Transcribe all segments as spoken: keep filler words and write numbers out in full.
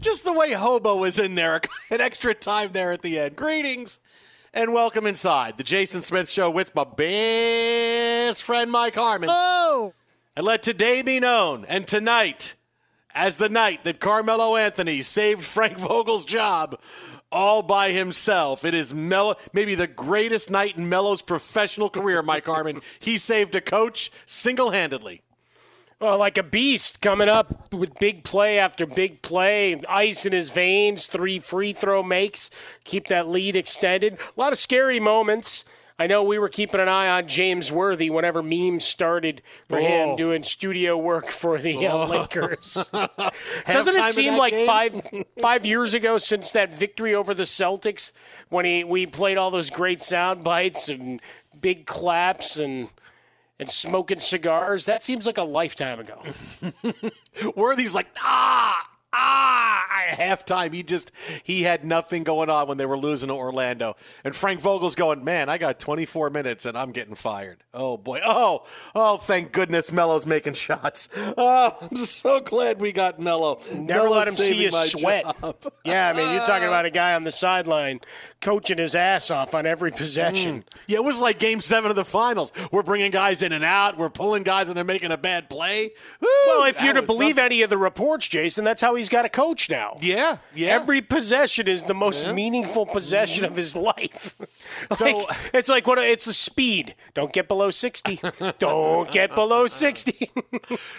Just the way Hobo was in there, an extra time there at the end. Greetings and welcome inside the Jason Smith Show with my best friend Mike Harmon. Oh! And let today be known and tonight as the night that Carmelo Anthony saved Frank Vogel's job all by himself. It is Melo, maybe the greatest night in Melo's professional career, Mike Harmon. He saved a coach single-handedly. Well, like a beast coming up with big play after big play, ice in his veins, three free throw makes, keep that lead extended. A lot of scary moments. I know we were keeping an eye on James Worthy whenever memes started for Whoa. him doing studio work for the uh, Lakers. Doesn't it seem like game? five five years ago since that victory over the Celtics when he we played all those great sound bites and big claps and... and smoking cigars? That seems like a lifetime ago. Worthy's like, ah, ah, at halftime. He just, he had nothing going on when they were losing to Orlando. And Frank Vogel's going, man, I got twenty-four minutes and I'm getting fired. Oh, boy. Oh, oh, thank goodness Melo's making shots. Oh, I'm so glad we got Melo. Never Melo's let him see you sweat. Job. Yeah, I mean, you're talking about a guy on the sideline coaching his ass off on every possession. Mm. Yeah, it was like game seven of the finals. We're bringing guys in and out. We're pulling guys and they're making a bad play. Woo, well, if you're to believe something. Any of the reports, Jason, that's how he's got to coach now. Yeah, yeah. Every possession is the most yeah. meaningful possession of his life. Like, so it's like what? It's the speed. Don't get below sixty. Don't get below sixty.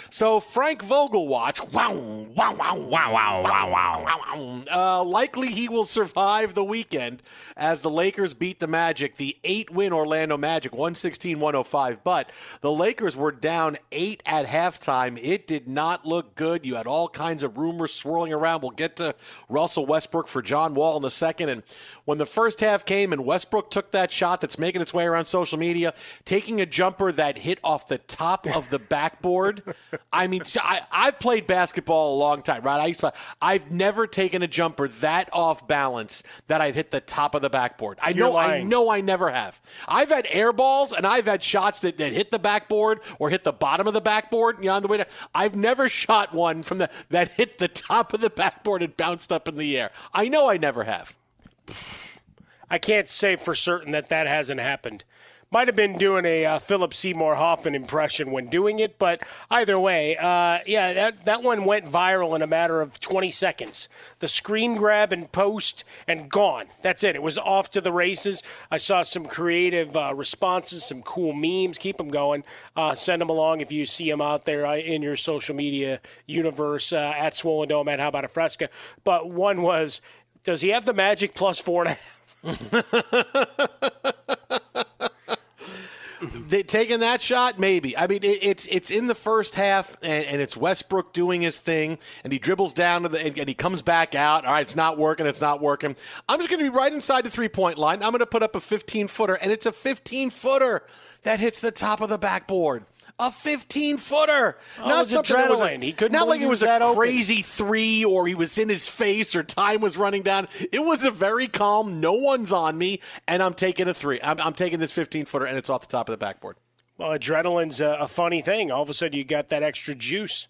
So Frank Vogel watch. Wow! Wow! Wow! Wow! Wow! Wow! Wow! Wow! Uh, likely he will survive the weekend as the Lakers beat the Magic, the eight-win Orlando Magic, one sixteen to one oh five. But the Lakers were down eight at halftime. It did not look good. You had all kinds of rumors swirling around. We'll get to Russell Westbrook for John Wall in a second. And when the first half came and Westbrook took that shot that's making its way around social media, taking a jumper that hit off the top of the backboard. I mean, I, I've played basketball a long time, right? I used to, I've never taken a jumper that off balance that I've hit the top of the backboard. I You're know, lying. I know, I never have. I've had air balls and I've had shots that, that hit the backboard or hit the bottom of the backboard. You know, on the way to, I've never shot one from the that hit the top of the backboard and bounced up in the air. I know, I never have. I can't say for certain that that hasn't happened. Might have been doing a uh, Philip Seymour Hoffman impression when doing it, but either way, uh, yeah, that, that one went viral in a matter of twenty seconds. The screen grab and post and gone. That's it. It was off to the races. I saw some creative uh, responses, some cool memes. Keep them going. Uh, send them along if you see them out there uh, in your social media universe, uh, at Swollen Dome, at How About a Fresca. But one was, does he have the Magic plus four and a half? They, taking that shot, maybe. I mean, it, it's it's in the first half, and, and it's Westbrook doing his thing, and he dribbles down to the, and, and he comes back out. All right, it's not working. It's not working. I'm just going to be right inside the three-point line. I'm going to put up a fifteen-footer, and it's a fifteen-footer that hits the top of the backboard. A fifteen-footer. Oh, not something that was a, he couldn't not like it was, was a crazy open. Three or he was in his face or time was running down. It was a very calm, no one's on me, and I'm taking a three. I'm, I'm taking this fifteen-footer, and it's off the top of the backboard. Well, adrenaline's a, a funny thing. All of a sudden you got that extra juice,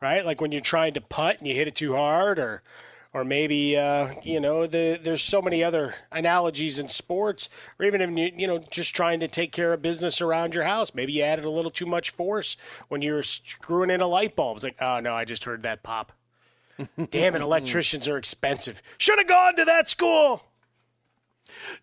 right? Like when you're trying to putt and you hit it too hard or – Or maybe, uh, you know, the, there's so many other analogies in sports, or even, in, you know, just trying to take care of business around your house. Maybe you added a little too much force when you were screwing in a light bulb. It's like, oh, no, I just heard that pop. Damn it, electricians are expensive. Should have gone to that school.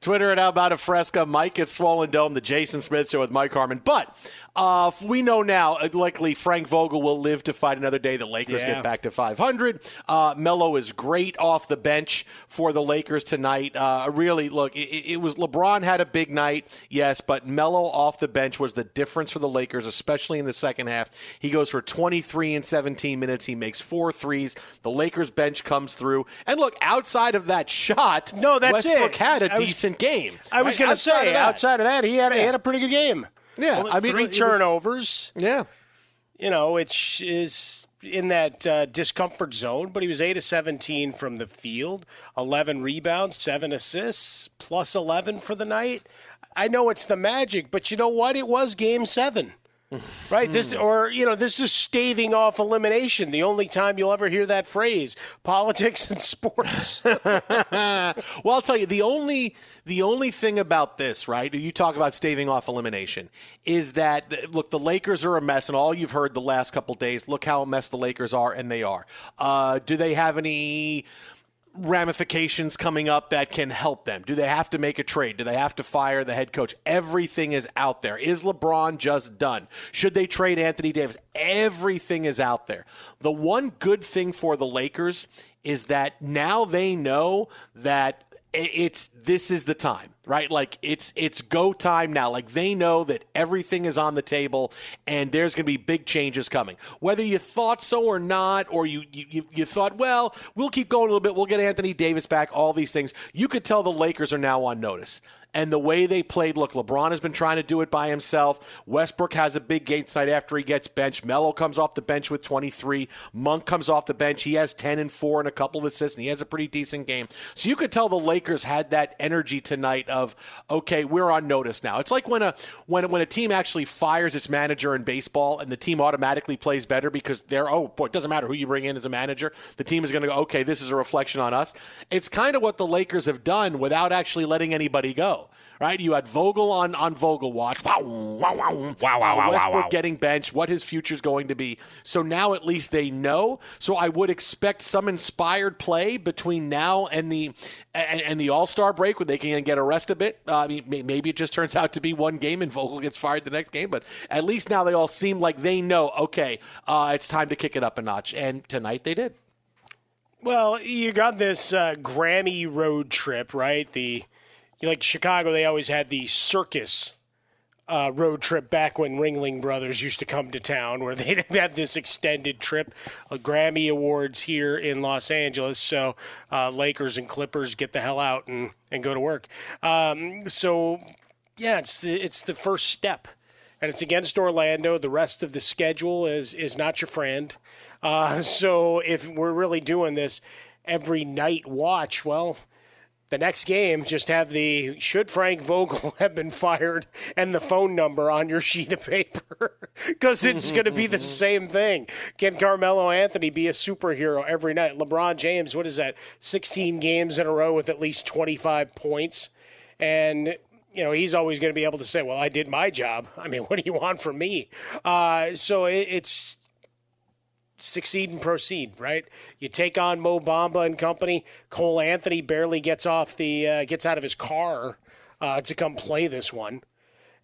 Twitter at How About a Fresca, Mike at Swollen Dome, the Jason Smith Show with Mike Harmon. But uh, we know now, likely Frank Vogel will live to fight another day. The Lakers yeah. get back to five hundred. Uh, Melo is great off the bench for the Lakers tonight. Uh, really, look, it, it was LeBron had a big night, yes, but Melo off the bench was the difference for the Lakers, especially in the second half. He goes for twenty-three in seventeen minutes. He makes four threes. The Lakers bench comes through. And look, outside of that shot, no, that's Westbrook it. had a I decent was, game. I was right? going to say, of outside of that, he had, yeah. he had a pretty good game. Yeah, well, I mean, three turnovers. Was, yeah, you know, it is in that uh, discomfort zone. But he was eight of seventeen from the field, eleven rebounds, seven assists, plus eleven for the night. I know it's the Magic, but you know what? It was Game Seven, right? This or you know, this is staving off elimination. The only time you'll ever hear that phrase: politics and sports. Well, I'll tell you, the only. The only thing about this, right, you talk about staving off elimination, is that, look, the Lakers are a mess, and all you've heard the last couple days, look how a mess the Lakers are, and they are. Uh, do they have any ramifications coming up that can help them? Do they have to make a trade? Do they have to fire the head coach? Everything is out there. Is LeBron just done? Should they trade Anthony Davis? Everything is out there. The one good thing for the Lakers is that now they know that It's this is the time, right? Like it's it's go time now. Like they know that everything is on the table, and there's going to be big changes coming. Whether you thought so or not, or you you you thought, well, we'll keep going a little bit. We'll get Anthony Davis back. All these things, you could tell the Lakers are now on notice. And the way they played, look, LeBron has been trying to do it by himself. Westbrook has a big game tonight after he gets benched. Melo comes off the bench with twenty-three. Monk comes off the bench. He has ten and four and a couple of assists, and he has a pretty decent game. So you could tell the Lakers had that energy tonight of, okay, we're on notice now. It's like when a when when a team actually fires its manager in baseball and the team automatically plays better because they're, oh, boy, it doesn't matter who you bring in as a manager. The team is going to go, okay, this is a reflection on us. It's kind of what the Lakers have done without actually letting anybody go. right? You had Vogel on, on Vogel watch. Wow, wow, wow, wow, wow, wow, wow. Westbrook wow. getting benched, what his future's going to be. So now at least they know. So I would expect some inspired play between now and the and, and the All-Star break, where they can get a rest a bit. Uh, I mean, maybe it just turns out to be one game and Vogel gets fired the next game, but at least now they all seem like they know, okay, uh, it's time to kick it up a notch. And tonight they did. Well, you got this uh, Grammy road trip, right? The you know, like Chicago, they always had the circus uh, road trip back when Ringling Brothers used to come to town, where they had this extended trip. Uh, Grammy Awards here in Los Angeles, so uh, Lakers and Clippers get the hell out and, and go to work. Um, so, yeah, it's the, it's the first step, and it's against Orlando. The rest of the schedule is is not your friend. Uh, so if we're really doing this every night watch, well, the next game, just have the, should Frank Vogel have been fired, and the phone number on your sheet of paper, because it's going to be the same thing. Can Carmelo Anthony be a superhero every night? LeBron James, what is that, sixteen games in a row with at least twenty-five points? And, you know, he's always going to be able to say, well, I did my job. I mean, what do you want from me? Uh, so it, it's... succeed and proceed, right? You take on Mo Bamba and company. Cole Anthony barely gets off the uh, gets out of his car uh, to come play this one,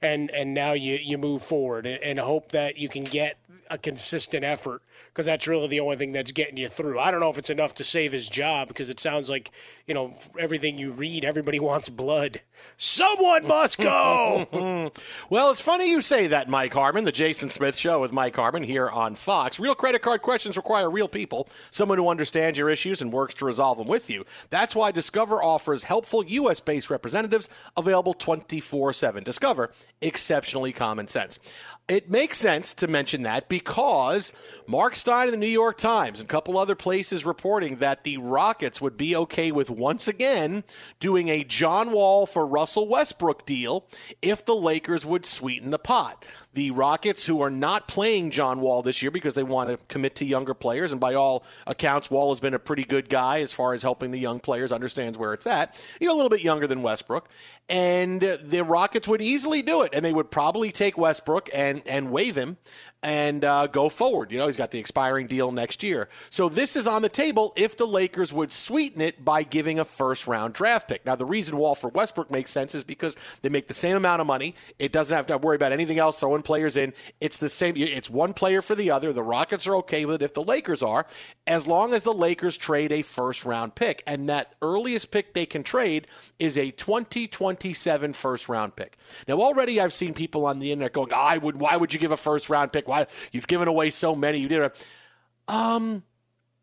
and and now you you move forward and, and hope that you can get a consistent effort, because that's really the only thing that's getting you through. I don't know if it's enough to save his job, because it sounds like, you know, everything you read, everybody wants blood. Someone must go. Well, it's funny you say that, Mike Harmon. The Jason Smith Show with Mike Harmon here on Fox. Real credit card questions require real people, someone who understands your issues and works to resolve them with you. That's why Discover offers helpful U S-based representatives available twenty-four seven. Discover, exceptionally common sense. It makes sense to mention that because Mark Stein of the New York Times and a couple other places reporting that the Rockets would be okay with once again doing a John Wall for Russell Westbrook deal if the Lakers would sweeten the pot. The Rockets, who are not playing John Wall this year because they want to commit to younger players, and by all accounts, Wall has been a pretty good guy as far as helping the young players, understands where it's at. You know, a little bit younger than Westbrook. And the Rockets would easily do it, and they would probably take Westbrook and, and waive him and uh, go forward. You know, he's got the expiring deal next year. So this is on the table if the Lakers would sweeten it by giving a first-round draft pick. Now, the reason Wall for Westbrook makes sense is because they make the same amount of money. It doesn't have to worry about anything else throwing players in. It's the same. It's one player for the other. The Rockets are okay with it if the Lakers are, as long as the Lakers trade a first-round pick. And that earliest pick they can trade is a twenty twenty-seven first-round pick. Now, already I've seen people on the internet going, oh, I would, why would you give a first-round pick? Why? You've given away so many. You did a, um,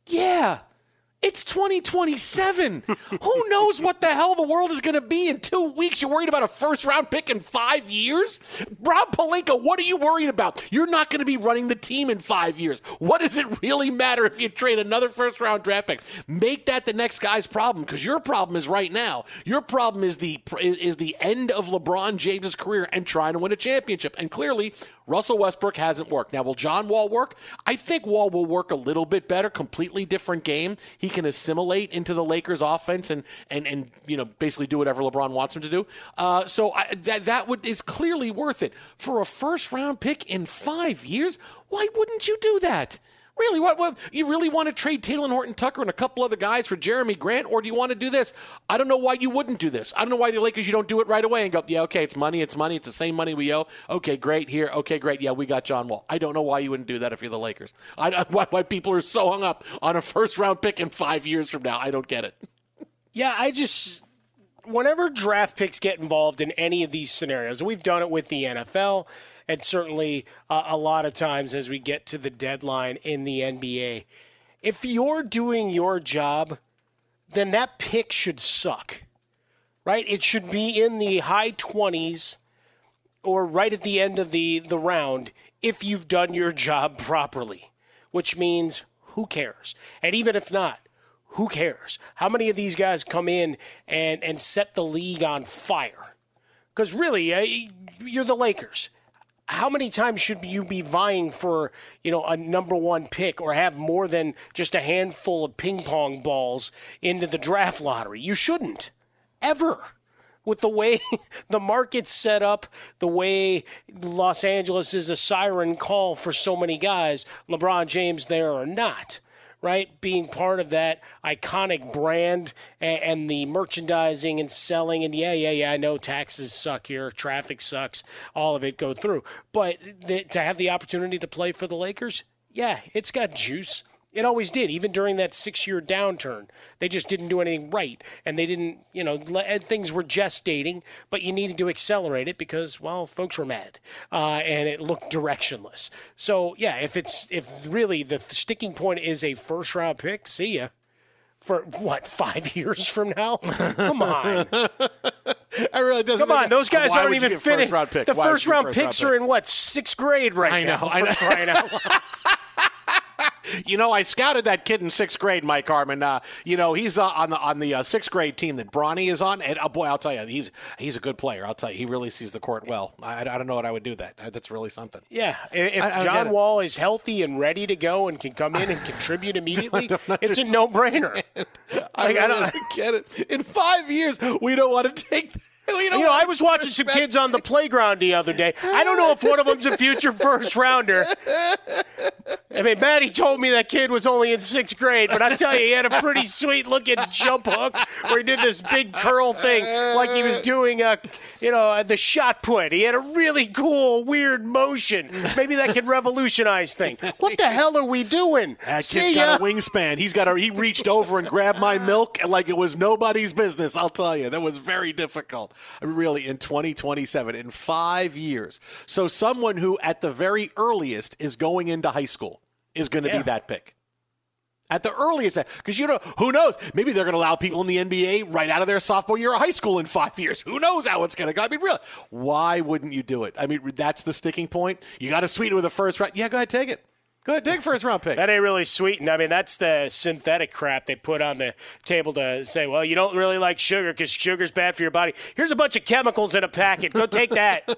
yeah. It's twenty twenty-seven. Who knows what the hell the world is going to be in two weeks? You're worried about a first-round pick in five years? Rob Pelinka, what are you worried about? You're not going to be running the team in five years. What does it really matter if you trade another first-round draft pick? Make that the next guy's problem, because your problem is right now. Your problem is the is the end of LeBron James' career and trying to win a championship. And clearly, Russell Westbrook hasn't worked. Now, will John Wall work? I think Wall will work a little bit better, completely different game. He can assimilate into the Lakers offense and, and, and you know, basically do whatever LeBron wants him to do. Uh, so I, that, that would is clearly worth it. For a first-round pick in five years, why wouldn't you do that? Really, what, what you really want to trade Talon Horton Tucker and a couple other guys for Jeremy Grant, or do you want to do this? I don't know why you wouldn't do this. I don't know why the Lakers, you don't do it right away and go, yeah, okay, it's money, it's money, it's the same money we owe. Okay, great, here, okay, great, yeah, we got John Wall. I don't know why you wouldn't do that if you're the Lakers. I don't know why, why people are so hung up on a first-round pick in five years from now. I don't get it. Yeah, I just... Whenever draft picks get involved in any of these scenarios, we've done it with the N F L, and certainly uh, a lot of times as we get to the deadline in the N B A, if you're doing your job, then that pick should suck, right? It should be in the high twenties or right at the end of the, the round if you've done your job properly, which means who cares? And even if not, who cares? How many of these guys come in and, and set the league on fire? Because really, you're the Lakers. How many times should you be vying for, you know, a number one pick or have more than just a handful of ping pong balls into the draft lottery? You shouldn't, ever. with the way the market's set up, the way Los Angeles is a siren call for so many guys, LeBron James there or not, right? Being part of that iconic brand and, and the merchandising and selling and yeah, yeah, yeah, I know taxes suck here, traffic sucks, all of it go through. But the, to have the opportunity to play for the Lakers, yeah, it's got juice. It always did, even during that six-year downturn. They just didn't do anything right, and they didn't, you know, let, things were gestating, but you needed to accelerate it because, well, folks were mad, uh, and it looked directionless. So, yeah, if it's if really the sticking point is a first-round pick, see ya. For, what, five years from now? Come on. I really doesn't. Come on, those guys aren't even finished. The first-round picks are in, what, sixth grade right now? I know, I know. You know, I scouted that kid in sixth grade, Mike Harmon. Uh, you know, he's uh, on the on the uh, sixth grade team that Bronny is on. And, oh, boy, I'll tell you, he's he's a good player. I'll tell you, he really sees the court well. I, I don't know what I would do that. That's really something. Yeah. If I, I John Wall is healthy and ready to go and can come in and contribute immediately, it's a no-brainer. I, like, really I don't get it. In five years, we don't want to take that. You know, I was watching some kids on the playground the other day. I don't know if one of them's a future first-rounder. I mean, Maddie told me that kid was only in sixth grade, but I tell you, he had a pretty sweet-looking jump hook where he did this big curl thing like he was doing, a, you know, the shot put. He had a really cool, weird motion. Maybe that could revolutionize things. What the hell are we doing? That kid's got a wingspan. He's got a, he reached over and grabbed my milk like it was nobody's business, I'll tell you. That was very difficult. Really, in twenty twenty-seven, in five years. So someone who at the very earliest is going into high school is going to yeah. be that pick. At the earliest, because you know, who knows? Maybe they're going to allow people in the N B A right out of their sophomore year of high school in five years. Who knows how it's going to go? I mean, really, why wouldn't you do it? I mean, that's the sticking point. You got to sweeten with a first round. Yeah, go ahead, take it. Go ahead, take first round pick. That ain't really sweetened. I mean, that's the synthetic crap they put on the table to say, well, you don't really like sugar because sugar's bad for your body. Here's a bunch of chemicals in a packet. Go take that.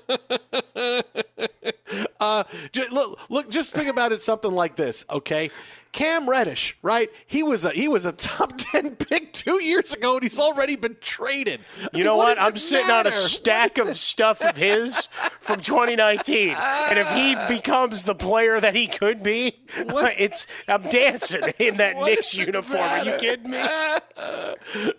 uh, just, look, look, just think about it something like this, okay? Cam Reddish, right? He was a he was a top ten pick two years ago, and he's already been traded. You I mean, know what? what? I'm sitting matter? on a stack of stuff of his from twenty nineteen, and if he becomes the player that he could be, what? it's I'm dancing in that Knicks uniform. Matter? Are you kidding me?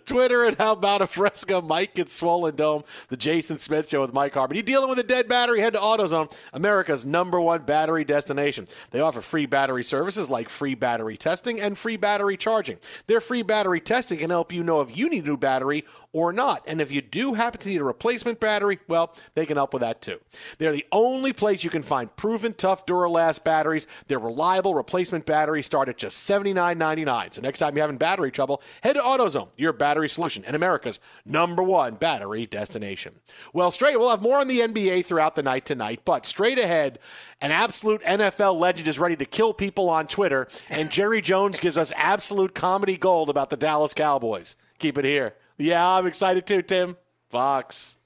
Twitter and how about a Fresca? Mike gets swollen dome. The Jason Smith Show with Mike Harmon. You dealing with a dead battery? Head to AutoZone, America's number one battery destination. They offer free battery services like free battery. battery testing, and free battery charging. Their free battery testing can help you know if you need a new battery or not. And if you do happen to need a replacement battery, well, they can help with that too. They're the only place you can find proven tough Duralast batteries. Their reliable replacement batteries start at just seventy-nine ninety-nine. So next time you're having battery trouble, head to AutoZone, your battery solution, and America's number one battery destination. Well, straight, we'll have more on the N B A throughout the night tonight, but straight ahead, an absolute N F L legend is ready to kill people on Twitter, and Jerry Jones gives us absolute comedy gold about the Dallas Cowboys. Keep it here. Yeah, I'm excited too, Tim. Fox.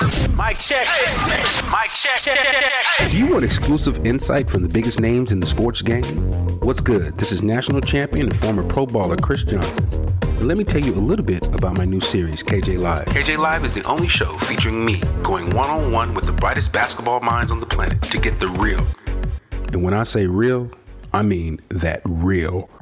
Mic check. Mic check. Do you want exclusive insight from the biggest names in the sports game? What's good? This is national champion and former pro baller Chris Johnson. And let me tell you a little bit about my new series, K J Live. K J Live is the only show featuring me going one-on-one with the brightest basketball minds on the planet to get the real. And when I say real, I mean that real.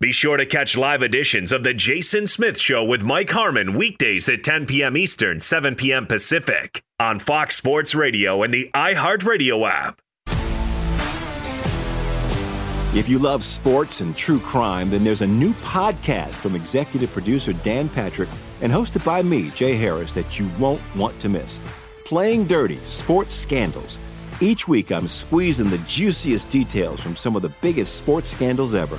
Be sure to catch live editions of The Jason Smith Show with Mike Harmon weekdays at ten p.m. Eastern, seven p.m. Pacific on Fox Sports Radio and the iHeartRadio app. If you love sports and true crime, then there's a new podcast from executive producer Dan Patrick and hosted by me, Jay Harris, that you won't want to miss. Playing Dirty: Sports Scandals. Each week I'm squeezing the juiciest details from some of the biggest sports scandals ever.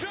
James.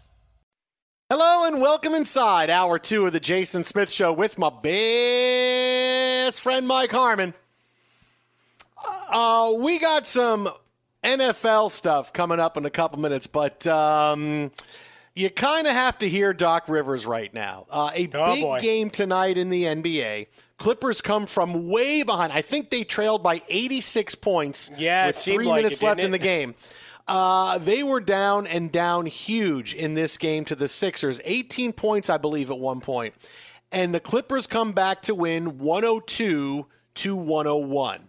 Hello and welcome inside Hour two of the Jason Smith Show with my best friend Mike Harmon. Uh, we got some N F L stuff coming up in a couple minutes, but um, you kind of have to hear Doc Rivers right now. Uh, a oh, big boy. game tonight in the N B A. Clippers come from way behind. I think they trailed by eighty-six points yeah, with three like minutes it, left it? in the game. Uh, they were down and down huge in this game to the Sixers. eighteen points, I believe, at one point. And the Clippers come back to win one oh two to one oh one.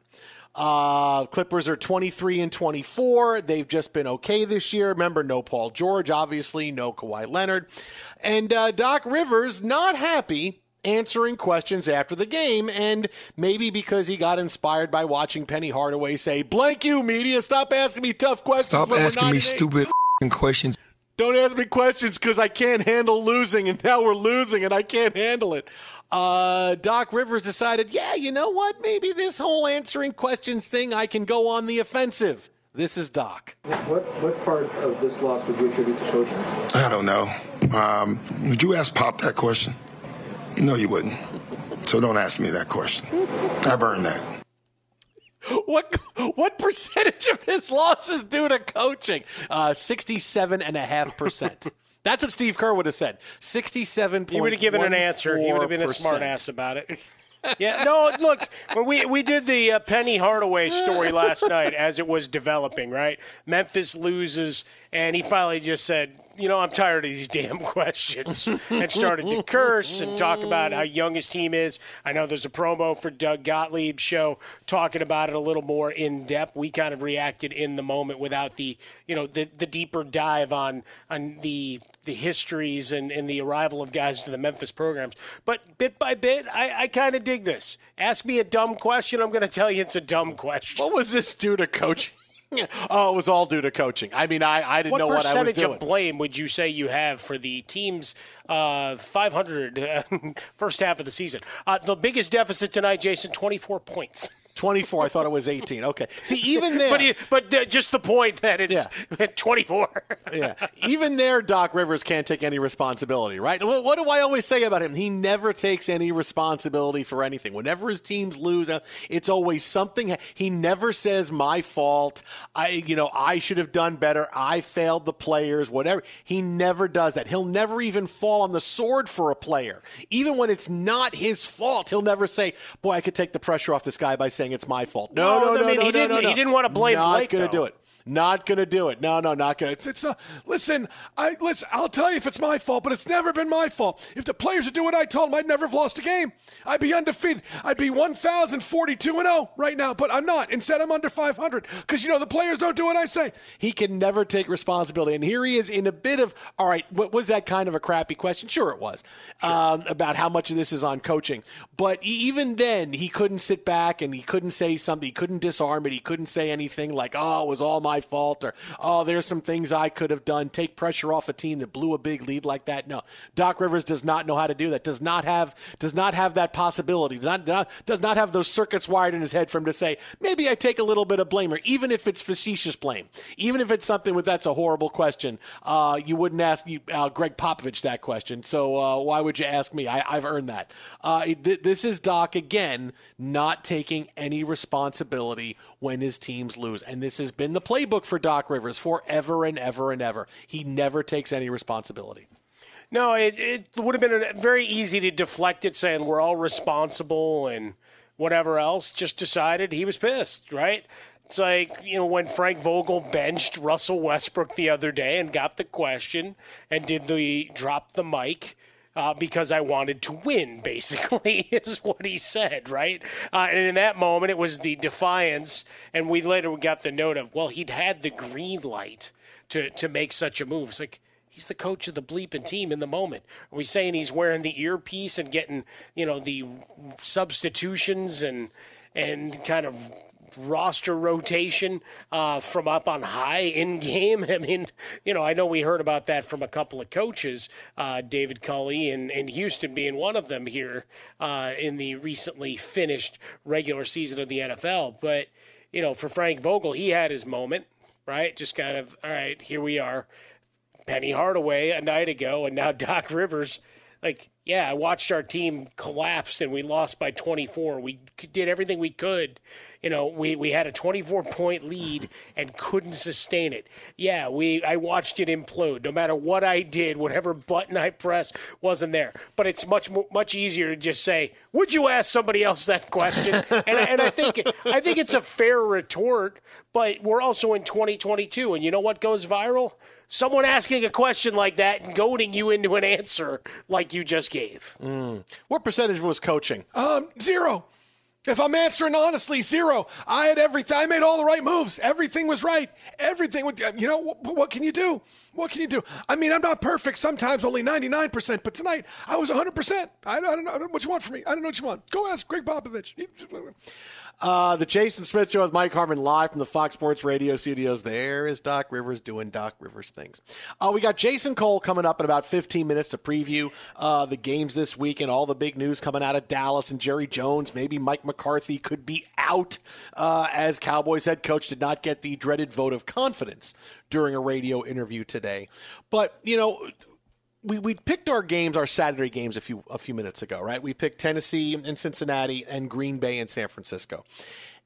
Uh, Clippers are twenty-three and twenty-four. They've just been okay this year. Remember, no Paul George, obviously, no Kawhi Leonard. And uh, Doc Rivers, not happy, answering questions after the game, and maybe because he got inspired by watching Penny Hardaway say, blank you, media, stop asking me tough questions. Stop asking me stupid questions. Don't ask me questions because I can't handle losing, and now we're losing, and I can't handle it. Uh, Doc Rivers decided, yeah, you know what? Maybe this whole answering questions thing, I can go on the offensive. This is Doc. What what part of this loss would you attribute to coaching? I don't know. Um, would you ask Pop that question? No, you wouldn't. So don't ask me that question. I've earned that. What what percentage of his loss is due to coaching? Uh, sixty-seven point five percent. That's what Steve Kerr would have said. sixty-seven point five percent. He would have given an answer. He would have been a smart ass about it. Yeah, no, look, when we, we did the uh, Penny Hardaway story last night as it was developing, right? Memphis loses, and he finally just said, you know, I'm tired of these damn questions, and started to curse and talk about how young his team is. I know there's a promo for Doug Gottlieb's show talking about it a little more in depth. We kind of reacted in the moment without the, you know, the, the deeper dive on on the the histories and, and the arrival of guys to the Memphis programs. But bit by bit, I, I kind of dig this. Ask me a dumb question, I'm going to tell you it's a dumb question. What was this due to coaching? Oh, it was all due to coaching. I mean, I, I didn't what know what I was doing. What percentage of blame would you say you have for the team's uh, five hundred uh, first half of the season? Uh, the biggest deficit tonight, Jason, twenty-four points. twenty-four. I thought it was eighteen. Okay. See, even there. But, he, but uh, just the point that it's yeah. twenty-four. Yeah. Even there, Doc Rivers can't take any responsibility, right? What, what do I always say about him? He never takes any responsibility for anything. Whenever his teams lose, it's always something. He never says, my fault. I, you know, I should have done better. I failed the players, whatever. He never does that. He'll never even fall on the sword for a player. Even when it's not his fault, he'll never say, boy, I could take the pressure off this guy by saying, it's my fault. No, no, no, no, I mean, no, he no, didn't, no, no. He didn't want to blame Not Blake. Not going to do it. Not going to do it. No, no, not going to. It's, it's a, listen, I, listen, I'll tell you if it's my fault, but it's never been my fault. If the players would do what I told them, I'd never have lost a game. I'd be undefeated. I'd be one thousand forty-two and oh right now, but I'm not. Instead, I'm under five hundred because, you know, the players don't do what I say. He can never take responsibility. And here he is in a bit of, all right, what was that kind of a crappy question? Sure it was, sure. Um, about how much of this is on coaching. But even then, he couldn't sit back and he couldn't say something. He couldn't disarm it. He couldn't say anything like, oh, it was all my My fault, or oh, there's some things I could have done. Take pressure off a team that blew a big lead like that. No, Doc Rivers does not know how to do that. Does not have does not have that possibility. Does not does not have those circuits wired in his head for him to say maybe I take a little bit of blame, or even if it's facetious blame, even if it's something with that's a horrible question. Uh, you wouldn't ask you uh, Greg Popovich that question. So uh, why would you ask me? I, I've earned that. Uh, th- this is Doc again not taking any responsibility when his teams lose, and this has been the play. Playbook for Doc Rivers forever and ever and ever. He never takes any responsibility. No, it, it would have been a, very easy to deflect it, saying we're all responsible and whatever else. Just decided he was pissed, right? It's like, you know, when Frank Vogel benched Russell Westbrook the other day and got the question and did the drop the mic. Uh, because I wanted to win, basically, is what he said, right? Uh, and in that moment, it was the defiance, and we later got the note of, well, he'd had the green light to, to make such a move. It's like, he's the coach of the bleeping team in the moment. Are we saying he's wearing the earpiece and getting, you know, the substitutions and and kind of roster rotation uh, from up on high in game? I mean, you know, I know we heard about that from a couple of coaches, uh, David Culley and, and Houston being one of them here uh, in the recently finished regular season of the N F L. But, you know, for Frank Vogel, he had his moment, right? Just kind of, all right, here we are. Penny Hardaway a night ago, and now Doc Rivers. Like, yeah, I watched our team collapse and we lost by twenty-four. We did everything we could. You know, we, we had a twenty-four point lead and couldn't sustain it. Yeah, we I watched it implode. No matter what I did, whatever button I pressed wasn't there. But it's much much easier to just say, would you ask somebody else that question? and and I, think, I think it's a fair retort, but we're also in twenty twenty-two. And you know what goes viral? Someone asking a question like that and goading you into an answer like you just gave. Mm. What percentage was coaching? Um, zero. If I'm answering honestly, zero. I had everything. I made all the right moves. Everything was right. Everything. You know, what, what can you do? What can you do? I mean, I'm not perfect. Sometimes only ninety-nine percent. But tonight, I was one hundred percent. I, I, don't know, I don't know what you want from me. I don't know what you want. Go ask Greg Popovich. Uh, the Jason Smith Show with Mike Harmon live from the Fox Sports Radio studios. There is Doc Rivers doing Doc Rivers things. Uh, we got Jason Cole coming up in about fifteen minutes to preview uh, the games this week and all the big news coming out of Dallas and Jerry Jones. Maybe Mike McCarthy could be out uh, as Cowboys head coach did not get the dreaded vote of confidence during a radio interview today. But, you know, we we picked our games, our Saturday games a few a few minutes ago, right? We picked Tennessee and Cincinnati and Green Bay and San Francisco.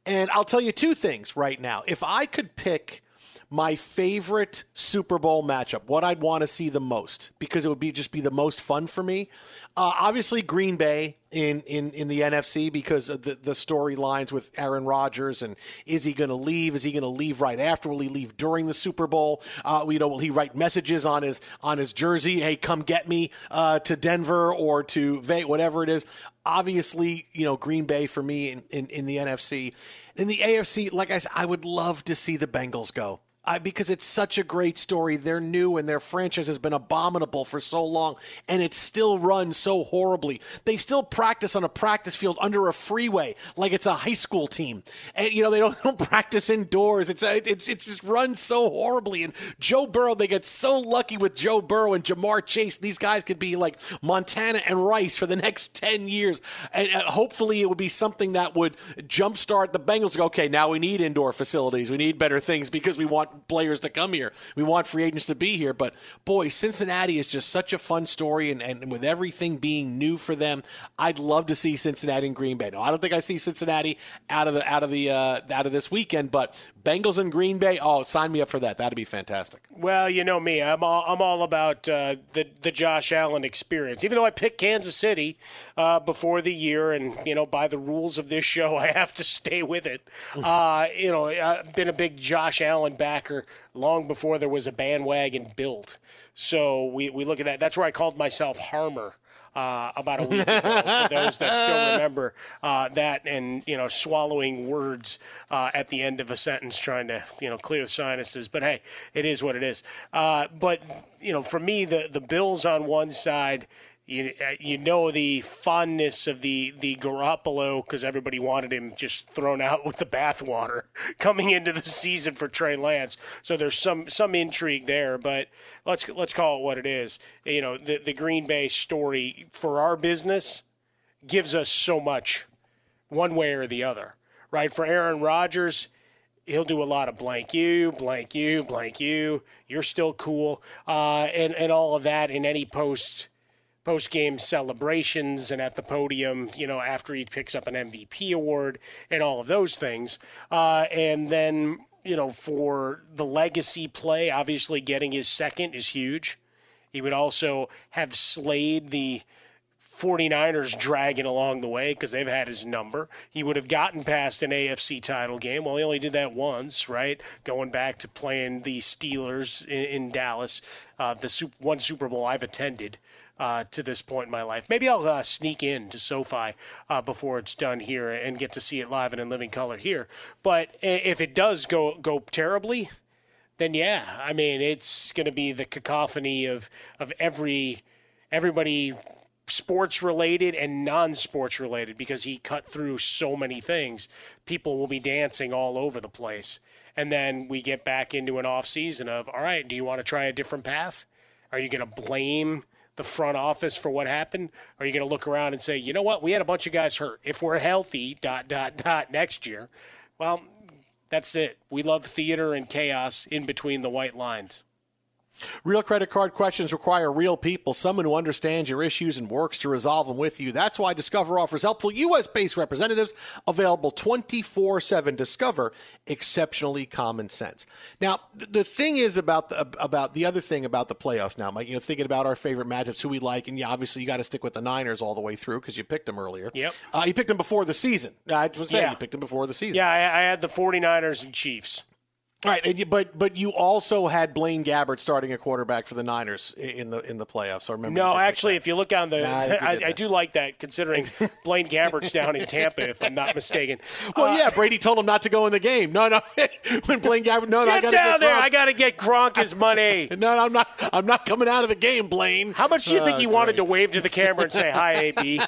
And I'll tell you two things right now. If I could pick my favorite Super Bowl matchup, what I'd want to see the most, because it would be just be the most fun for me. Uh, obviously, Green Bay in, in, in the N F C, because of the, the storylines with Aaron Rodgers and is he going to leave? Is he going to leave right after? Will he leave during the Super Bowl? Uh, you know, will he write messages on his on his jersey? Hey, come get me uh, to Denver or to Vegas, whatever it is. Obviously, you know, Green Bay for me in, in, in the N F C. In the A F C, like I said, I would love to see the Bengals go. I, because it's such a great story. They're new, and their franchise has been abominable for so long, and it still runs so horribly. They still practice on a practice field under a freeway like it's a high school team. And, you know, they don't, don't practice indoors. It's, it's It just runs so horribly. And Joe Burrow, they get so lucky with Joe Burrow and Jamar Chase. These guys could be like Montana and Rice for the next ten years. And, and hopefully it would be something that would jumpstart the Bengals to go, okay, now we need indoor facilities. We need better things because we want players to come here. We want free agents to be here. But, boy, Cincinnati is just such a fun story, and, and with everything being new for them, I'd love to see Cincinnati and Green Bay. No, I don't think I see Cincinnati out of the out of the uh, out of this weekend, but Bengals and Green Bay, oh, sign me up for that. That'd be fantastic. Well, you know me. I'm all, I'm all about uh, the, the Josh Allen experience. Even though I picked Kansas City uh, before the year, and, you know, by the rules of this show, I have to stay with it. Uh, you know, I've been a big Josh Allen backer long before there was a bandwagon built. So we, we look at that. That's where I called myself Harmer uh, about a week ago, for those that still remember uh, that and, you know, swallowing words uh, at the end of a sentence trying to, you know, clear the sinuses. But, hey, it is what it is. Uh, but, you know, for me, the, the Bills on one side – You you know the fondness of the, the Garoppolo because everybody wanted him just thrown out with the bathwater coming into the season for Trey Lance. So there's some, some intrigue there, but let's let's call it what it is. You know, the, the Green Bay story for our business gives us so much one way or the other, right? For Aaron Rodgers, he'll do a lot of blank you, blank you, blank you. You're still cool. Uh, and, and all of that in any post post-game celebrations and at the podium, you know, after he picks up an M V P award and all of those things. Uh, and then, you know, for the legacy play, obviously getting his second is huge. He would also have slayed the forty-niners dragon along the way because they've had his number. He would have gotten past an A F C title game. Well, he only did that once, right? Going back to playing the Steelers in, in Dallas, uh, the super, one Super Bowl I've attended. Uh, to this point in my life. Maybe I'll uh, sneak in to SoFi uh, before it's done here and get to see it live and in living color here. But if it does go go terribly, then yeah, I mean, it's going to be the cacophony of, of every everybody sports-related and non-sports-related because he cut through so many things. People will be dancing all over the place. And then we get back into an off-season of, all right, do you want to try a different path? Are you going to blame the front office for what happened? Are you going to look around and say, you know what, we had a bunch of guys hurt. If we're healthy, dot, dot, dot, next year, well, that's it. We love theater and chaos in between the white lines. Real credit card questions require real people, someone who understands your issues and works to resolve them with you. That's why Discover offers helpful U S-based representatives available twenty-four seven. Discover, exceptionally common sense. Now, the thing is about the, about the other thing about the playoffs now, Mike, you know, thinking about our favorite matchups, who we like, and yeah, obviously you got to stick with the Niners all the way through because you picked them earlier. Yep. Uh, you picked them before the season. I was saying yeah. you picked them before the season. Yeah, I, I had the forty-niners and Chiefs. Right, but but you also had Blaine Gabbert starting a quarterback for the Niners in the in the playoffs. I remember. No, actually, that. If you look on the, nah, I, I do like that considering Blaine Gabbert's down in Tampa, if I'm not mistaken. Well, uh, yeah, Brady told him not to go in the game. No, no, when Blaine Gabbert, no, no, I gotta get down there. Gronk. I gotta get Gronk his money. no, no, I'm not. I'm not coming out of the game, Blaine. How much do you think uh, he great. wanted to wave to the camera and say hi, A B?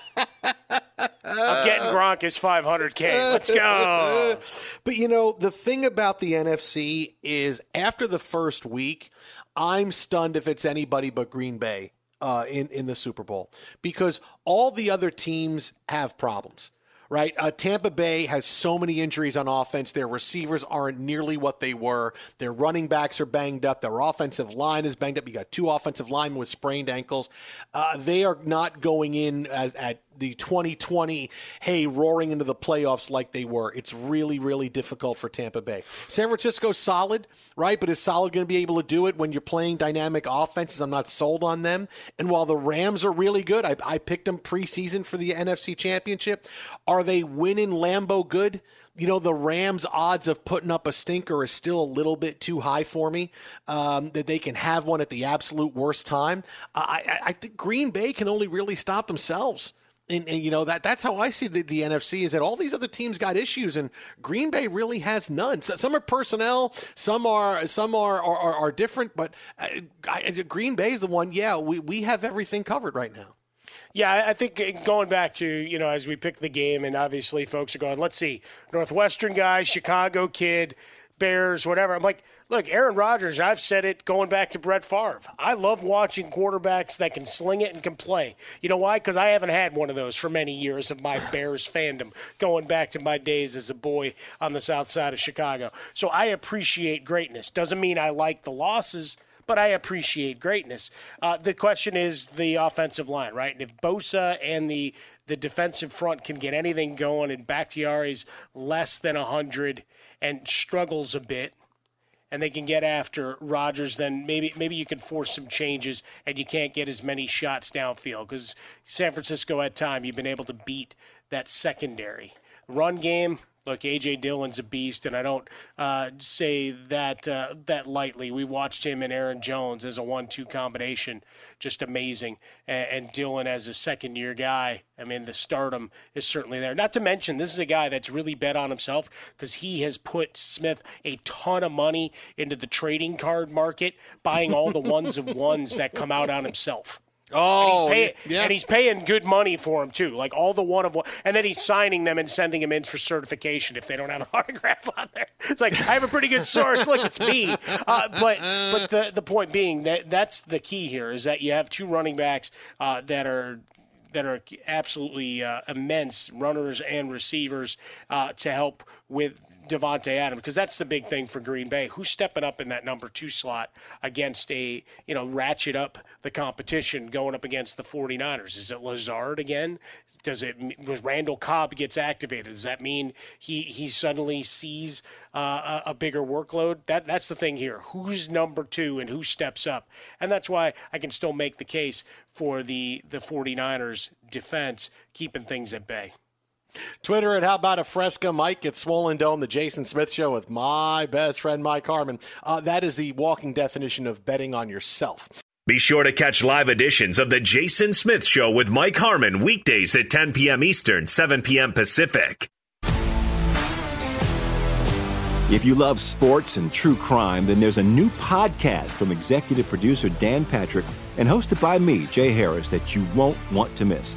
I'm getting Gronk his five hundred K. Let's go. But, you know, the thing about the N F C is after the first week, I'm stunned if it's anybody but Green Bay uh, in, in the Super Bowl because all the other teams have problems. right? Uh, Tampa Bay has so many injuries on offense. Their receivers aren't nearly what they were. Their running backs are banged up. Their offensive line is banged up. You got two offensive linemen with sprained ankles. Uh, they are not going in as, at the twenty twenty, hey, roaring into the playoffs like they were. It's really, really difficult for Tampa Bay. San Francisco's solid, right? But is solid going to be able to do it when you're playing dynamic offenses? I'm not sold on them. And while the Rams are really good, I, I picked them preseason for the N F C Championship. Are they winning Lambeau good? You know, the Rams' odds of putting up a stinker is still a little bit too high for me, um, that they can have one at the absolute worst time. I, I, I think Green Bay can only really stop themselves. And, and, you know, that that's how I see the, the N F C, is that all these other teams got issues, and Green Bay really has none. So, some are personnel, some are some are are, are different, but I, I, Green Bay is the one, yeah, we, we have everything covered right now. Yeah, I think going back to, you know, as we pick the game, and obviously folks are going, let's see, Northwestern guy, Chicago kid, Bears, whatever. I'm like, look, Aaron Rodgers, I've said it going back to Brett Favre. I love watching quarterbacks that can sling it and can play. You know why? Because I haven't had one of those for many years of my Bears fandom, going back to my days as a boy on the south side of Chicago. So I appreciate greatness. Doesn't mean I like the losses, but I appreciate greatness. Uh, the question is the offensive line, right? And if Bosa and the, the defensive front can get anything going, and Bakhtiari's less than one hundred and struggles a bit, and they can get after Rodgers, then maybe maybe you can force some changes, and you can't get as many shots downfield, because San Francisco at time, you've been able to beat that secondary. Run game, look, A J. Dillon's a beast, and I don't uh, say that uh, that lightly. We watched him and Aaron Jones as a one two combination, just amazing. And, and Dillon as a second-year guy, I mean, the stardom is certainly there. Not to mention, this is a guy that's really bet on himself, because he has put Smith a ton of money into the trading card market, buying all the ones of ones that come out on himself. Oh, and he's, pay- yeah. and he's paying good money for them, too. Like all the one of one. And then he's signing them and sending them in for certification if they don't have an autograph on there. It's like, I have a pretty good source. Look, it's me. Uh, but but the, the point being, that that's the key here, is that you have two running backs uh, that are that are absolutely uh, immense runners and receivers uh, to help with Devontae Adams, because that's the big thing for Green Bay. Who's stepping up in that number two slot against a, you know, ratchet up the competition going up against the 49ers? Is it Lazard again? Does it, was Randall Cobb gets activated? Does that mean he, he suddenly sees uh, a, a bigger workload? That that's the thing here. Who's number two and who steps up? And that's why I can still make the case for the, the 49ers defense keeping things at bay. Twitter at How About a Fresca. Mike at Swollen Dome, the Jason Smith Show with my best friend, Mike Harmon. Uh, that is the walking definition of betting on yourself. Be sure to catch live editions of the Jason Smith Show with Mike Harmon weekdays at ten p.m. Eastern, seven p.m. Pacific. If you love sports and true crime, then there's a new podcast from executive producer Dan Patrick and hosted by me, Jay Harris, that you won't want to miss.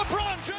LeBron James.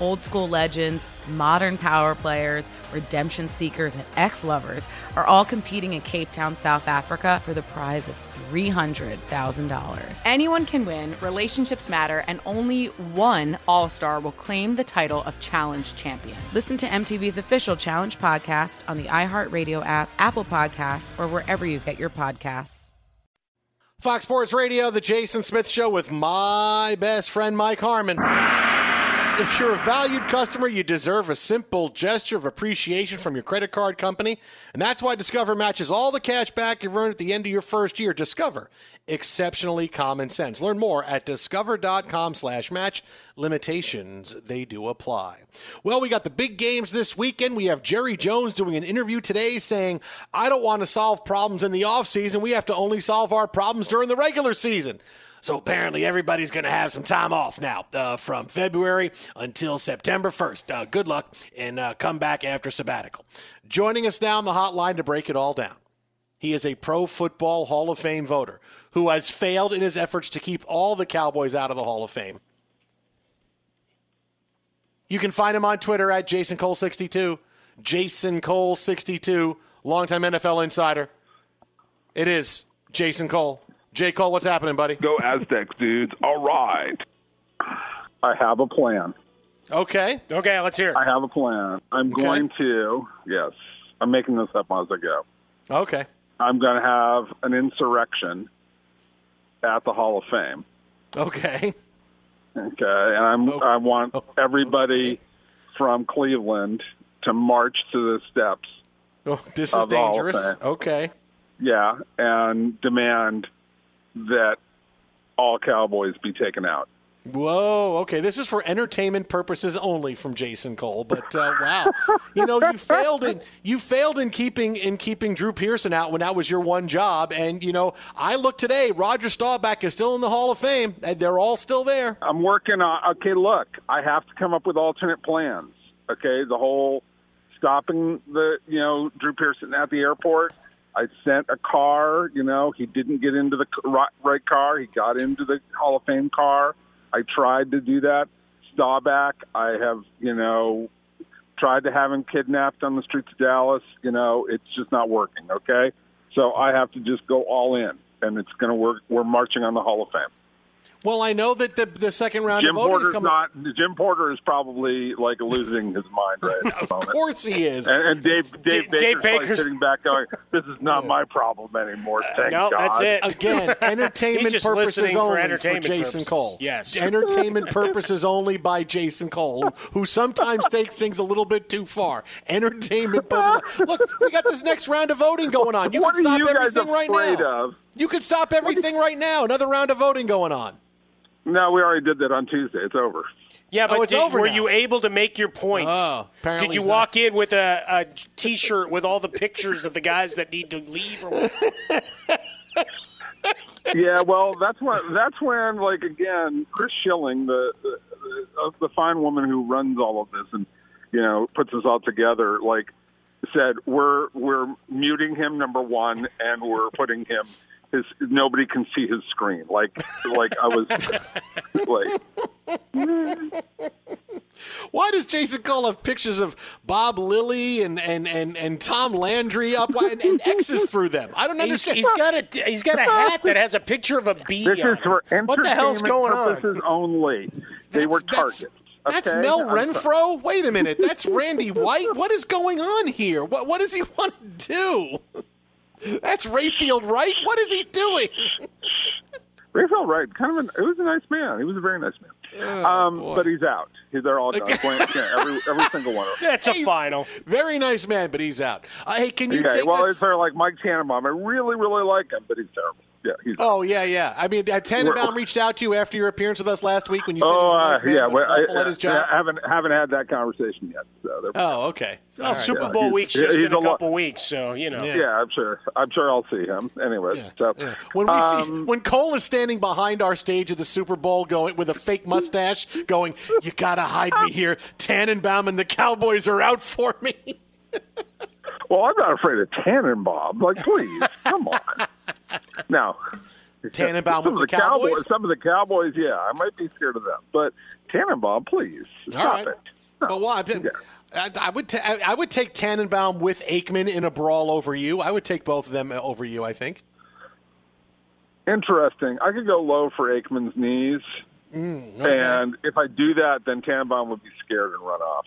Old school legends, modern power players, redemption seekers, and ex-lovers are all competing in Cape Town, South Africa for the prize of three hundred thousand dollars. Anyone can win, relationships matter, and only one All-Star will claim the title of Challenge Champion. Listen to M T V's official Challenge podcast on the iHeartRadio app, Apple Podcasts, or wherever you get your podcasts. Fox Sports Radio, The Jason Smith Show with my best friend, Mike Harmon. If you're a valued customer, you deserve a simple gesture of appreciation from your credit card company. And that's why Discover matches all the cash back you've earned at the end of your first year. Discover. Exceptionally common sense. Learn more at discover.com slash match. Limitations, they do apply. Well, we got the big games this weekend. We have Jerry Jones doing an interview today saying, I don't want to solve problems in the offseason. We have to only solve our problems during the regular season. So apparently everybody's going to have some time off now uh, from February until September first. Uh, good luck and uh, come back after sabbatical. Joining us now on the hotline to break it all down, he is a Pro Football Hall of Fame voter who has failed in his efforts to keep all the Cowboys out of the Hall of Fame. You can find him on Twitter at Jason Cole sixty-two. Jason Cole sixty-two, longtime N F L insider. It is Jason Cole. J. Cole, what's happening, buddy? Go Aztecs, dudes. All right. I have a plan. Okay. Okay, let's hear it. I have a plan. I'm okay. going to, yes, I'm making this up as I go. Okay. I'm going to have an insurrection at the Hall of Fame. Okay. Okay, and I'm, okay. I want everybody okay. from Cleveland to march to the steps. Oh, this is dangerous. Okay. Yeah, and demand that all Cowboys be taken out. Whoa, okay. This is for entertainment purposes only from Jason Cole, but uh, wow. You know, you failed in you failed in keeping in keeping Drew Pearson out when that was your one job. And, you know, I look today, Roger Staubach is still in the Hall of Fame. And they're all still there. I'm working on, okay, look, I have to come up with alternate plans, okay? The whole stopping the, you know, Drew Pearson at the airport. I sent a car, you know, he didn't get into the right car. He got into the Hall of Fame car. I tried to do that. Staubach, I have, you know, tried to have him kidnapped on the streets of Dallas. You know, it's just not working, okay? So I have to just go all in, and it's going to work. We're marching on the Hall of Fame. Well, I know that the, the second round Jim of voting is coming. Not, Jim Porter is probably like losing his mind right now. Of course he is. And, and Dave, Dave, D- Dave Baker's, Baker's sitting back going, this is not my problem anymore. Thank uh, no, God. No, that's it. Again, entertainment purposes only for, entertainment for Jason purposes. Cole. Yes. Entertainment purposes only by Jason Cole, who sometimes takes things a little bit too far. Entertainment purposes. Look, we got this next round of voting going on. You what can stop you everything right now. Of? You can stop everything right now. Another round of voting going on. No, we already did that on Tuesday. It's over. Yeah, but oh, it's did, over were now. You able to make your points? Oh, apparently did you walk not. in with a, a T-shirt with all the pictures of the guys that need to leave? Or yeah, well, that's when, that's when, like, again, Chris Schilling, the, the, the fine woman who runs all of this and, you know, puts us all together, like, said, we're we're muting him, number one, and we're putting him – His, nobody can see his screen. Like, like I was, like. Mm. Why does Jason Cole have pictures of Bob Lilly and and, and, and Tom Landry up and, and X's through them? I don't understand. He's, he's got a he's got a hat that has a picture of a bee. This on is for entertainment what the hell's going purposes on? only. They that's, were targets. That's, okay? that's Mel I'm Renfro. Sorry. Wait a minute. That's Randy White. What is going on here? What what does he want to do? That's Rayfield Wright. What is he doing? Rayfield Wright, kind of an, it was a nice man. He was a very nice man. Oh, um, but he's out. They're all done. every, every single one of them. That's hey, a final. Very nice man, but he's out. Uh, hey, can you okay, take well, us? Well, it's sort of like Mike Tannenbaum. I really, really like him, but he's terrible. Yeah, he's oh, yeah, yeah. I mean, uh, Tannenbaum reached out to you after your appearance with us last week when you said oh, he was a nice man, uh, yeah, but well, awful I, at his job. I haven't, haven't had that conversation yet. So oh, okay. Well, right, Super yeah. Bowl he's, week's just in a, a couple lo- weeks, so, you know. Yeah. yeah, I'm sure. I'm sure I'll see him. Anyways. Yeah, so, yeah. When, we um, see, when Cole is standing behind our stage at the Super Bowl going with a fake mustache going, you got to hide me here. Tannenbaum and the Cowboys are out for me. Well, I'm not afraid of Tannenbaum. Like, please, come on. Now, Tannenbaum with the, the Cowboys? Cowboys? Some of the Cowboys, yeah. I might be scared of them. But Tannenbaum, please, stop right. it. No. But why? Well, I, I, would ta- I would take Tannenbaum with Aikman in a brawl over you. I would take both of them over you, I think. Interesting. I could go low for Aikman's knees. Mm, okay. And if I do that, then Tannenbaum would be scared and run off.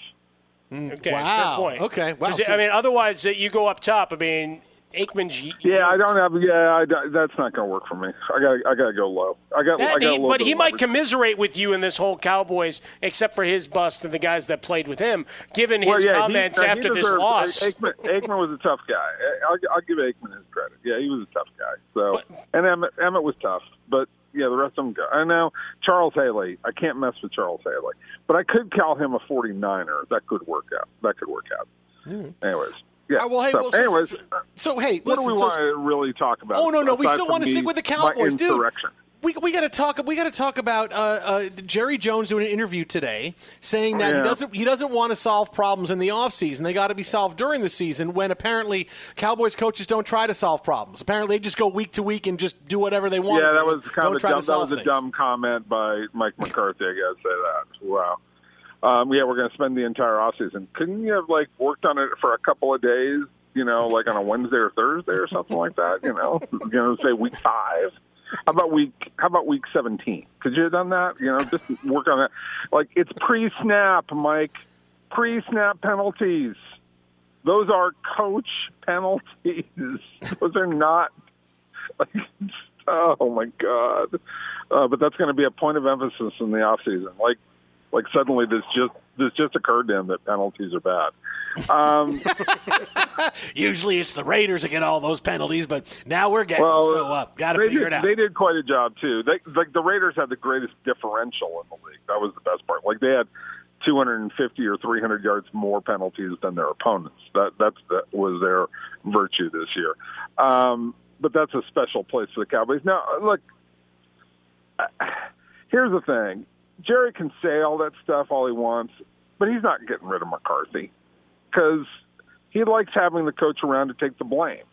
Mm, okay, wow. Fair point. Okay. Wow. So, I mean, otherwise, uh, you go up top. I mean, Aikman's. Yeah, you know, I don't have. Yeah, I don't, that's not going to work for me. I got. I got to go low. I got. I got. But he might commiserate with you in this whole Cowboys, except for his bust and the guys that played with him. Given his well, yeah, comments he, uh, after deserved, this loss, Aikman, Aikman was a tough guy. I'll, I'll give Aikman his credit. Yeah, he was a tough guy. So but, and Emmett, Emmett was tough, but. Yeah, the rest of them go. I know Charles Haley. I can't mess with Charles Haley. But I could call him a forty-niner. That could work out. That could work out. Mm. Anyways. Yeah. Uh, well, hey, so, well, so, anyways. So, so hey, what listen, do we so, want to really talk about? Oh, no, no. We still want to stick with the Cowboys, dude. We we got to talk. We got to talk about uh, uh, Jerry Jones doing an interview today, saying that yeah. he doesn't he doesn't want to solve problems in the offseason. They got to be solved during the season. When apparently Cowboys coaches don't try to solve problems. Apparently they just go week to week and just do whatever they want. Yeah, that was kind don't of dumb, that was things. a dumb comment by Mike McCarthy. I got to say that. Wow. Um, yeah, we're going to spend the entire offseason. Couldn't you have like worked on it for a couple of days? You know, like on a Wednesday or Thursday or something like that. You know, you know, say week five. How about week? How about week seventeen? Could you have done that? You know, just work on that. Like it's pre-snap, Mike. Pre-snap penalties. Those are coach penalties. Those are not. Like, oh my God! Uh, but that's going to be a point of emphasis in the offseason. Like, like suddenly this just this just occurred to him that penalties are bad. Um, Usually it's the Raiders that get all those penalties, but now we're getting well, them, so up. Uh, Got to figure did, it out. They did quite a job too. They, like the Raiders had the greatest differential in the league. That was the best part. Like they had two hundred fifty or three hundred yards more penalties than their opponents. That that's that was their virtue this year. Um, but that's a special place for the Cowboys. Now, look, here's the thing: Jerry can say all that stuff all he wants, but he's not getting rid of McCarthy. Because he likes having the coach around to take the blame.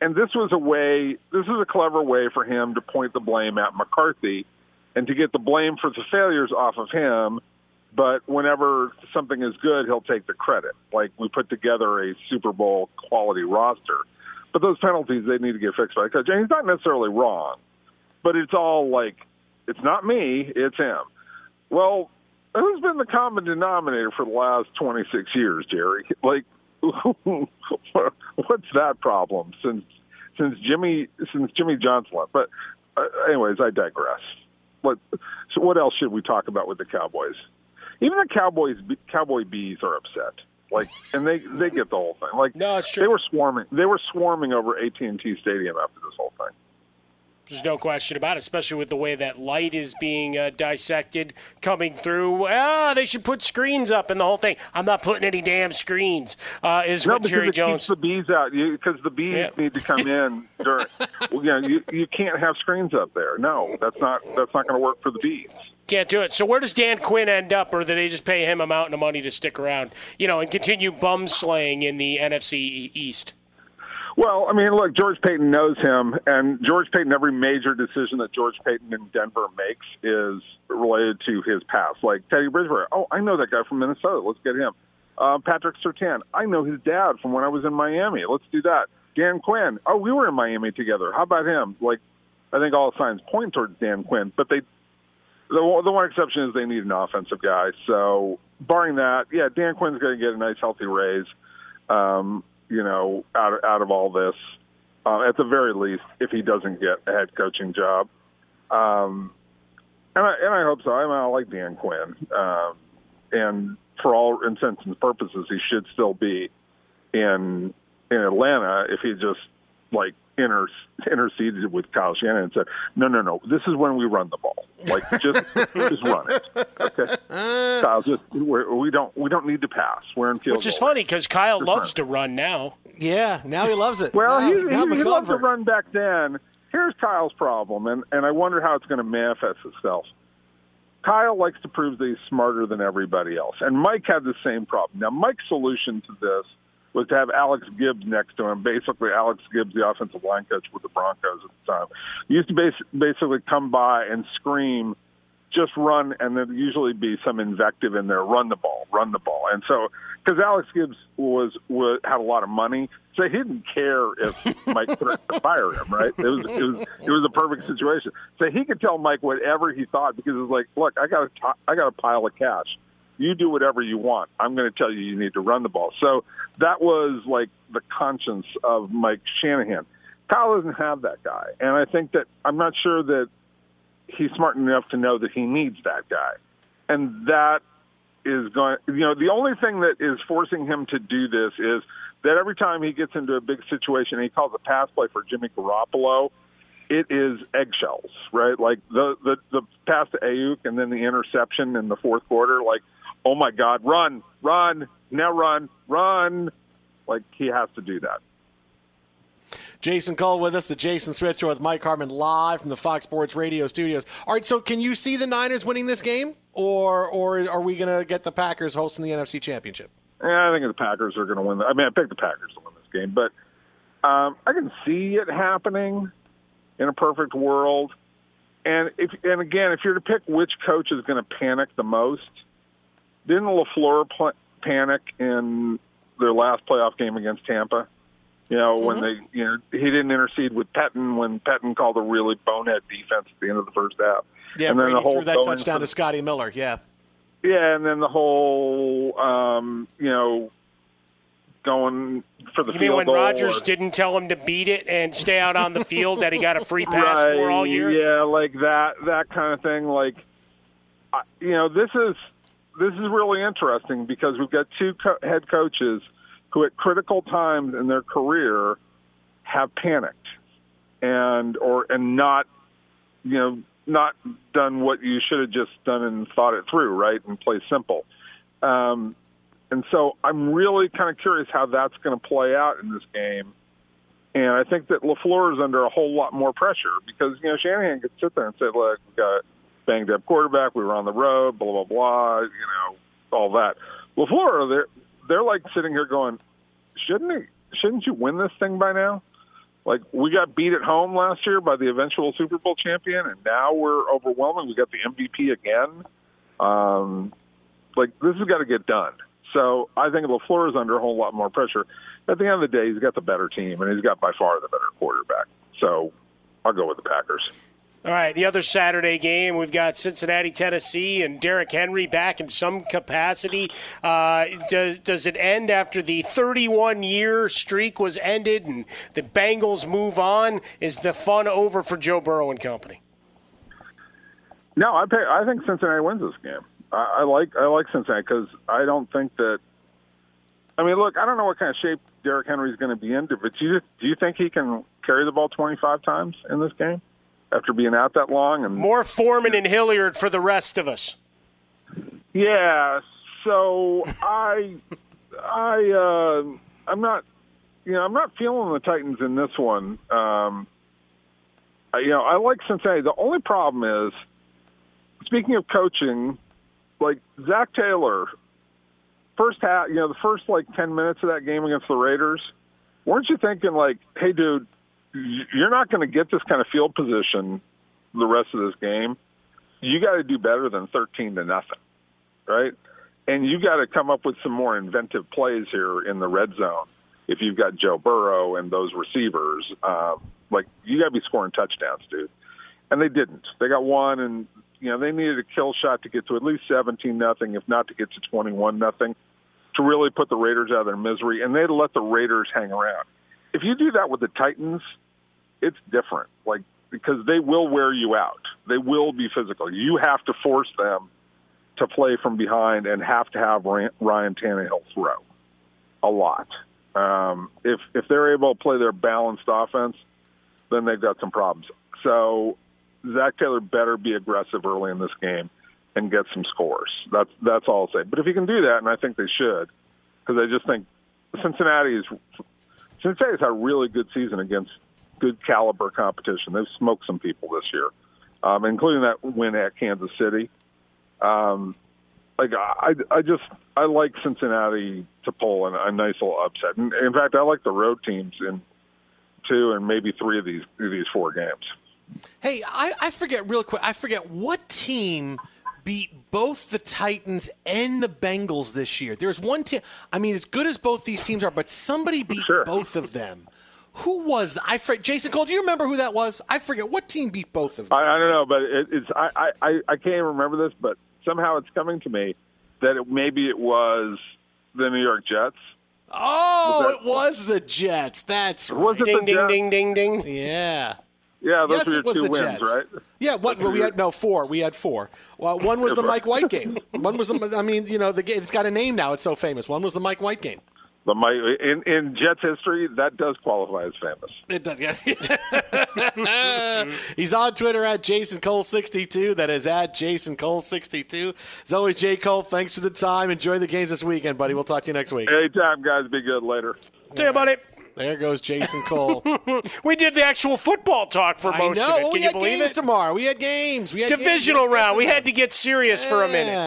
And this was a way, this is a clever way for him to point the blame at McCarthy and to get the blame for the failures off of him. But whenever something is good, he'll take the credit. Like we put together a Super Bowl quality roster. But those penalties, they need to get fixed by the coach. And he's not necessarily wrong, but it's all like It's not me, it's him. Well, who's been the common denominator for the last twenty-six years, Jerry? Like, what's that problem since since Jimmy since Jimmy Johnson left? But uh, anyways, I digress. What, so what else should we talk about with the Cowboys? Even the Cowboys, Cowboy bees are upset. Like, and they, they get the whole thing. Like, no, it's true. They were swarming. They were swarming over A T and T Stadium after this whole thing. There's no question about it, especially with the way that light is being uh, dissected coming through. Ah, they should put screens up and the whole thing. I'm not putting any damn screens, uh, is no, what Jerry Jones. Keeps the bees out because the bees yeah. need to come in. During, well, you know, you, you can't have screens up there. No, that's not that's not going to work for the bees. Can't do it. So where does Dan Quinn end up, or do they just pay him a mountain of money to stick around, you know, and continue bum slaying in the N F C East? Well, I mean, look, George Paton knows him, and George Paton, every major decision that George Paton in Denver makes is related to his past. Like Teddy Bridgewater, oh, I know that guy from Minnesota. Let's get him. Uh, Patrick Surtain, I know his dad from when I was in Miami. Let's do that. Dan Quinn, oh, we were in Miami together. How about him? Like, I think all signs point towards Dan Quinn, but they the, the one exception is they need an offensive guy. So barring that, yeah, Dan Quinn's going to get a nice, healthy raise. Um you know, out of, out of all this, uh, at the very least, if he doesn't get a head coaching job. Um, and I, and I hope so. I mean, I like Dan Quinn. Um, and for all intents and purposes, he should still be in, in Atlanta if he just like inter, interceded with Kyle Shanahan and said, no, no, no, this is when we run the ball. Like just, just run it. Okay. Kyle, just, we're, we don't, we don't need to pass. We're in field. Which is goal. Funny because Kyle just loves run. to run now. Yeah, now he loves it. Well, now, he, now he, he loved to run back then. Here's Kyle's problem, and, and I wonder how it's going to manifest itself. Kyle likes to prove that he's smarter than everybody else, and Mike had the same problem. Now, Mike's solution to this was to have Alex Gibbs next to him. Basically, Alex Gibbs, the offensive line coach with the Broncos at the time, used to bas- basically come by and scream, just run, and there'd usually be some invective in there, run the ball, run the ball. And so, because Alex Gibbs was, was had a lot of money, so he didn't care if Mike threatened to fire him, right? It was, it was it was a perfect situation. So he could tell Mike whatever he thought because it was like, look, I got a, I got a pile of cash. You do whatever you want. I'm going to tell you you need to run the ball. So that was like the conscience of Mike Shanahan. Kyle doesn't have that guy. And I think that I'm not sure that he's smart enough to know that he needs that guy. And that is going – you know, the only thing that is forcing him to do this is that every time he gets into a big situation and he calls a pass play for Jimmy Garoppolo, it is eggshells, right? Like the, the, the pass to Ayuk and then the interception in the fourth quarter, like – oh, my God, run, run, now run, run. Like, he has to do that. Jason Cole with us, the Jason Smith Show with Mike Harmon live from the Fox Sports Radio studios. All right, so can you see the Niners winning this game, or or are we going to get the Packers hosting the N F C Championship? Yeah, I think the Packers are going to win. The, I mean, I picked the Packers to win this game, but um, I can see it happening in a perfect world. And if and, again, if you're to pick which coach is going to panic the most, didn't LaFleur pl- panic in their last playoff game against Tampa? You know, mm-hmm. when they, you know, he didn't intercede with Peton when Peton called a really bonehead defense at the end of the first half. Yeah, and then Brady the whole threw that touchdown to Scotty Miller. Yeah, yeah, and then the whole, um, you know, going for the. You field mean when goal Rodgers or, didn't tell him to beat it and stay out on the field that he got a free pass right, for all year? Yeah, like that, that kind of thing. Like, I, you know, this is. This is really interesting because we've got two co- head coaches who at critical times in their career have panicked and or and not, you know, not done what you should have just done and thought it through, right, and play simple. Um, and so I'm really kind of curious how that's going to play out in this game. And I think that LaFleur is under a whole lot more pressure because, you know, Shanahan could sit there and say, look, we've got – banged up quarterback, we were on the road, blah, blah, blah, you know, all that. LaFleur, they're, they're like sitting here going, shouldn't he, shouldn't you win this thing by now? Like, we got beat at home last year by the eventual Super Bowl champion, and now we're overwhelming. We got the M V P again. Um, like, this has got to get done. So I think LaFleur is under a whole lot more pressure. At the end of the day, he's got the better team, and he's got by far the better quarterback. So I'll go with the Packers. All right, the other Saturday game, we've got Cincinnati, Tennessee, and Derrick Henry back in some capacity. Uh, does, does it end after the thirty-one-year streak was ended and the Bengals move on? Is the fun over for Joe Burrow and company? No, I, pay, I think Cincinnati wins this game. I, I like I like Cincinnati because I don't think that – I mean, look, I don't know what kind of shape Derrick Henry's going to be in, but do you, do you think he can carry the ball twenty-five times in this game after being out that long? And more Foreman and Hilliard for the rest of us. Yeah, so I – I uh, I'm not – you know, I'm not feeling the Titans in this one. Um, I, you know, I like Cincinnati. The only problem is – speaking of coaching, like Zach Taylor, first half, you know, the first like ten minutes of that game against the Raiders, weren't you thinking like, hey, dude, you're not going to get this kind of field position the rest of this game. You got to do better than thirteen to nothing, right? And you got to come up with some more inventive plays here in the red zone if you've got Joe Burrow and those receivers. Um, like you got to be scoring touchdowns, dude. And they didn't. They got one and. You know, they needed a kill shot to get to at least seventeen nothing, if not to get to twenty-one nothing, to really put the Raiders out of their misery, and they'd let the Raiders hang around. If you do that with the Titans, it's different, like because they will wear you out. They will be physical. You have to force them to play from behind and have to have Ryan Tannehill throw a lot. Um, if if they're able to play their balanced offense, then they've got some problems. So Zach Taylor better be aggressive early in this game and get some scores. That's that's all I'll say. But if he can do that, and I think they should, because I just think Cincinnati's Cincinnati's had a really good season against good caliber competition. They've smoked some people this year, um, including that win at Kansas City. Um, like I, I just I like Cincinnati to pull a, a nice little upset. In, in fact, I like the road teams in two and maybe three of these these four games. Hey, I, I forget real quick. I forget what team beat both the Titans and the Bengals this year. There's one team. I mean, as good as both these teams are, but somebody beat sure. both of them. Who was I? For, Jason Cole, do you remember who that was? I forget what team beat both of them. I, I don't know, but it, it's I, I I can't remember this, but somehow it's coming to me that it, maybe it was the New York Jets. Oh, was that, it was the Jets. That's right. Was it ding, the ding, Jets? ding, ding, ding. Yeah. Yeah, those yes, were your it was two the wins, Jets. Right? Yeah, what well, we had no four. We had four. Well, one was the Mike White game. One was the, I mean, you know, the game. It's got a name now. It's so famous. One was the Mike White game. The Mike in, in Jets history, that does qualify as famous. It does. Yes. He's on Twitter at Jason Cole sixty-two. That is at Jason Cole sixty-two. As always, J Cole, thanks for the time. Enjoy the games this weekend, buddy. We'll talk to you next week. Anytime, guys. Be good later. See you, buddy. There goes Jason Cole. We did the actual football talk for most of it. Can we you had believe games it? Tomorrow. We had games. We had divisional games. round. We had to get serious yeah. for a minute.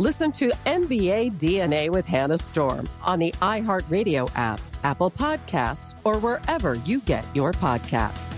Listen to N B A D N A with Hannah Storm on the iHeartRadio app, Apple Podcasts, or wherever you get your podcasts.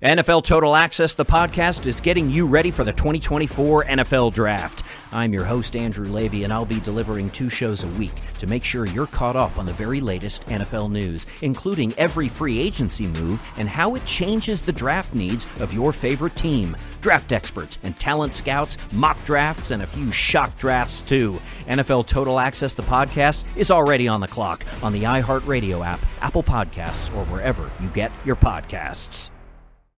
N F L Total Access, the podcast, is getting you ready for the twenty twenty-four N F L Draft. I'm your host, Andrew Levy, and I'll be delivering two shows a week to make sure you're caught up on the very latest N F L news, including every free agency move and how it changes the draft needs of your favorite team. Draft experts and talent scouts, mock drafts, and a few shock drafts, too. N F L Total Access, the podcast, is already on the clock on the iHeartRadio app, Apple Podcasts, or wherever you get your podcasts.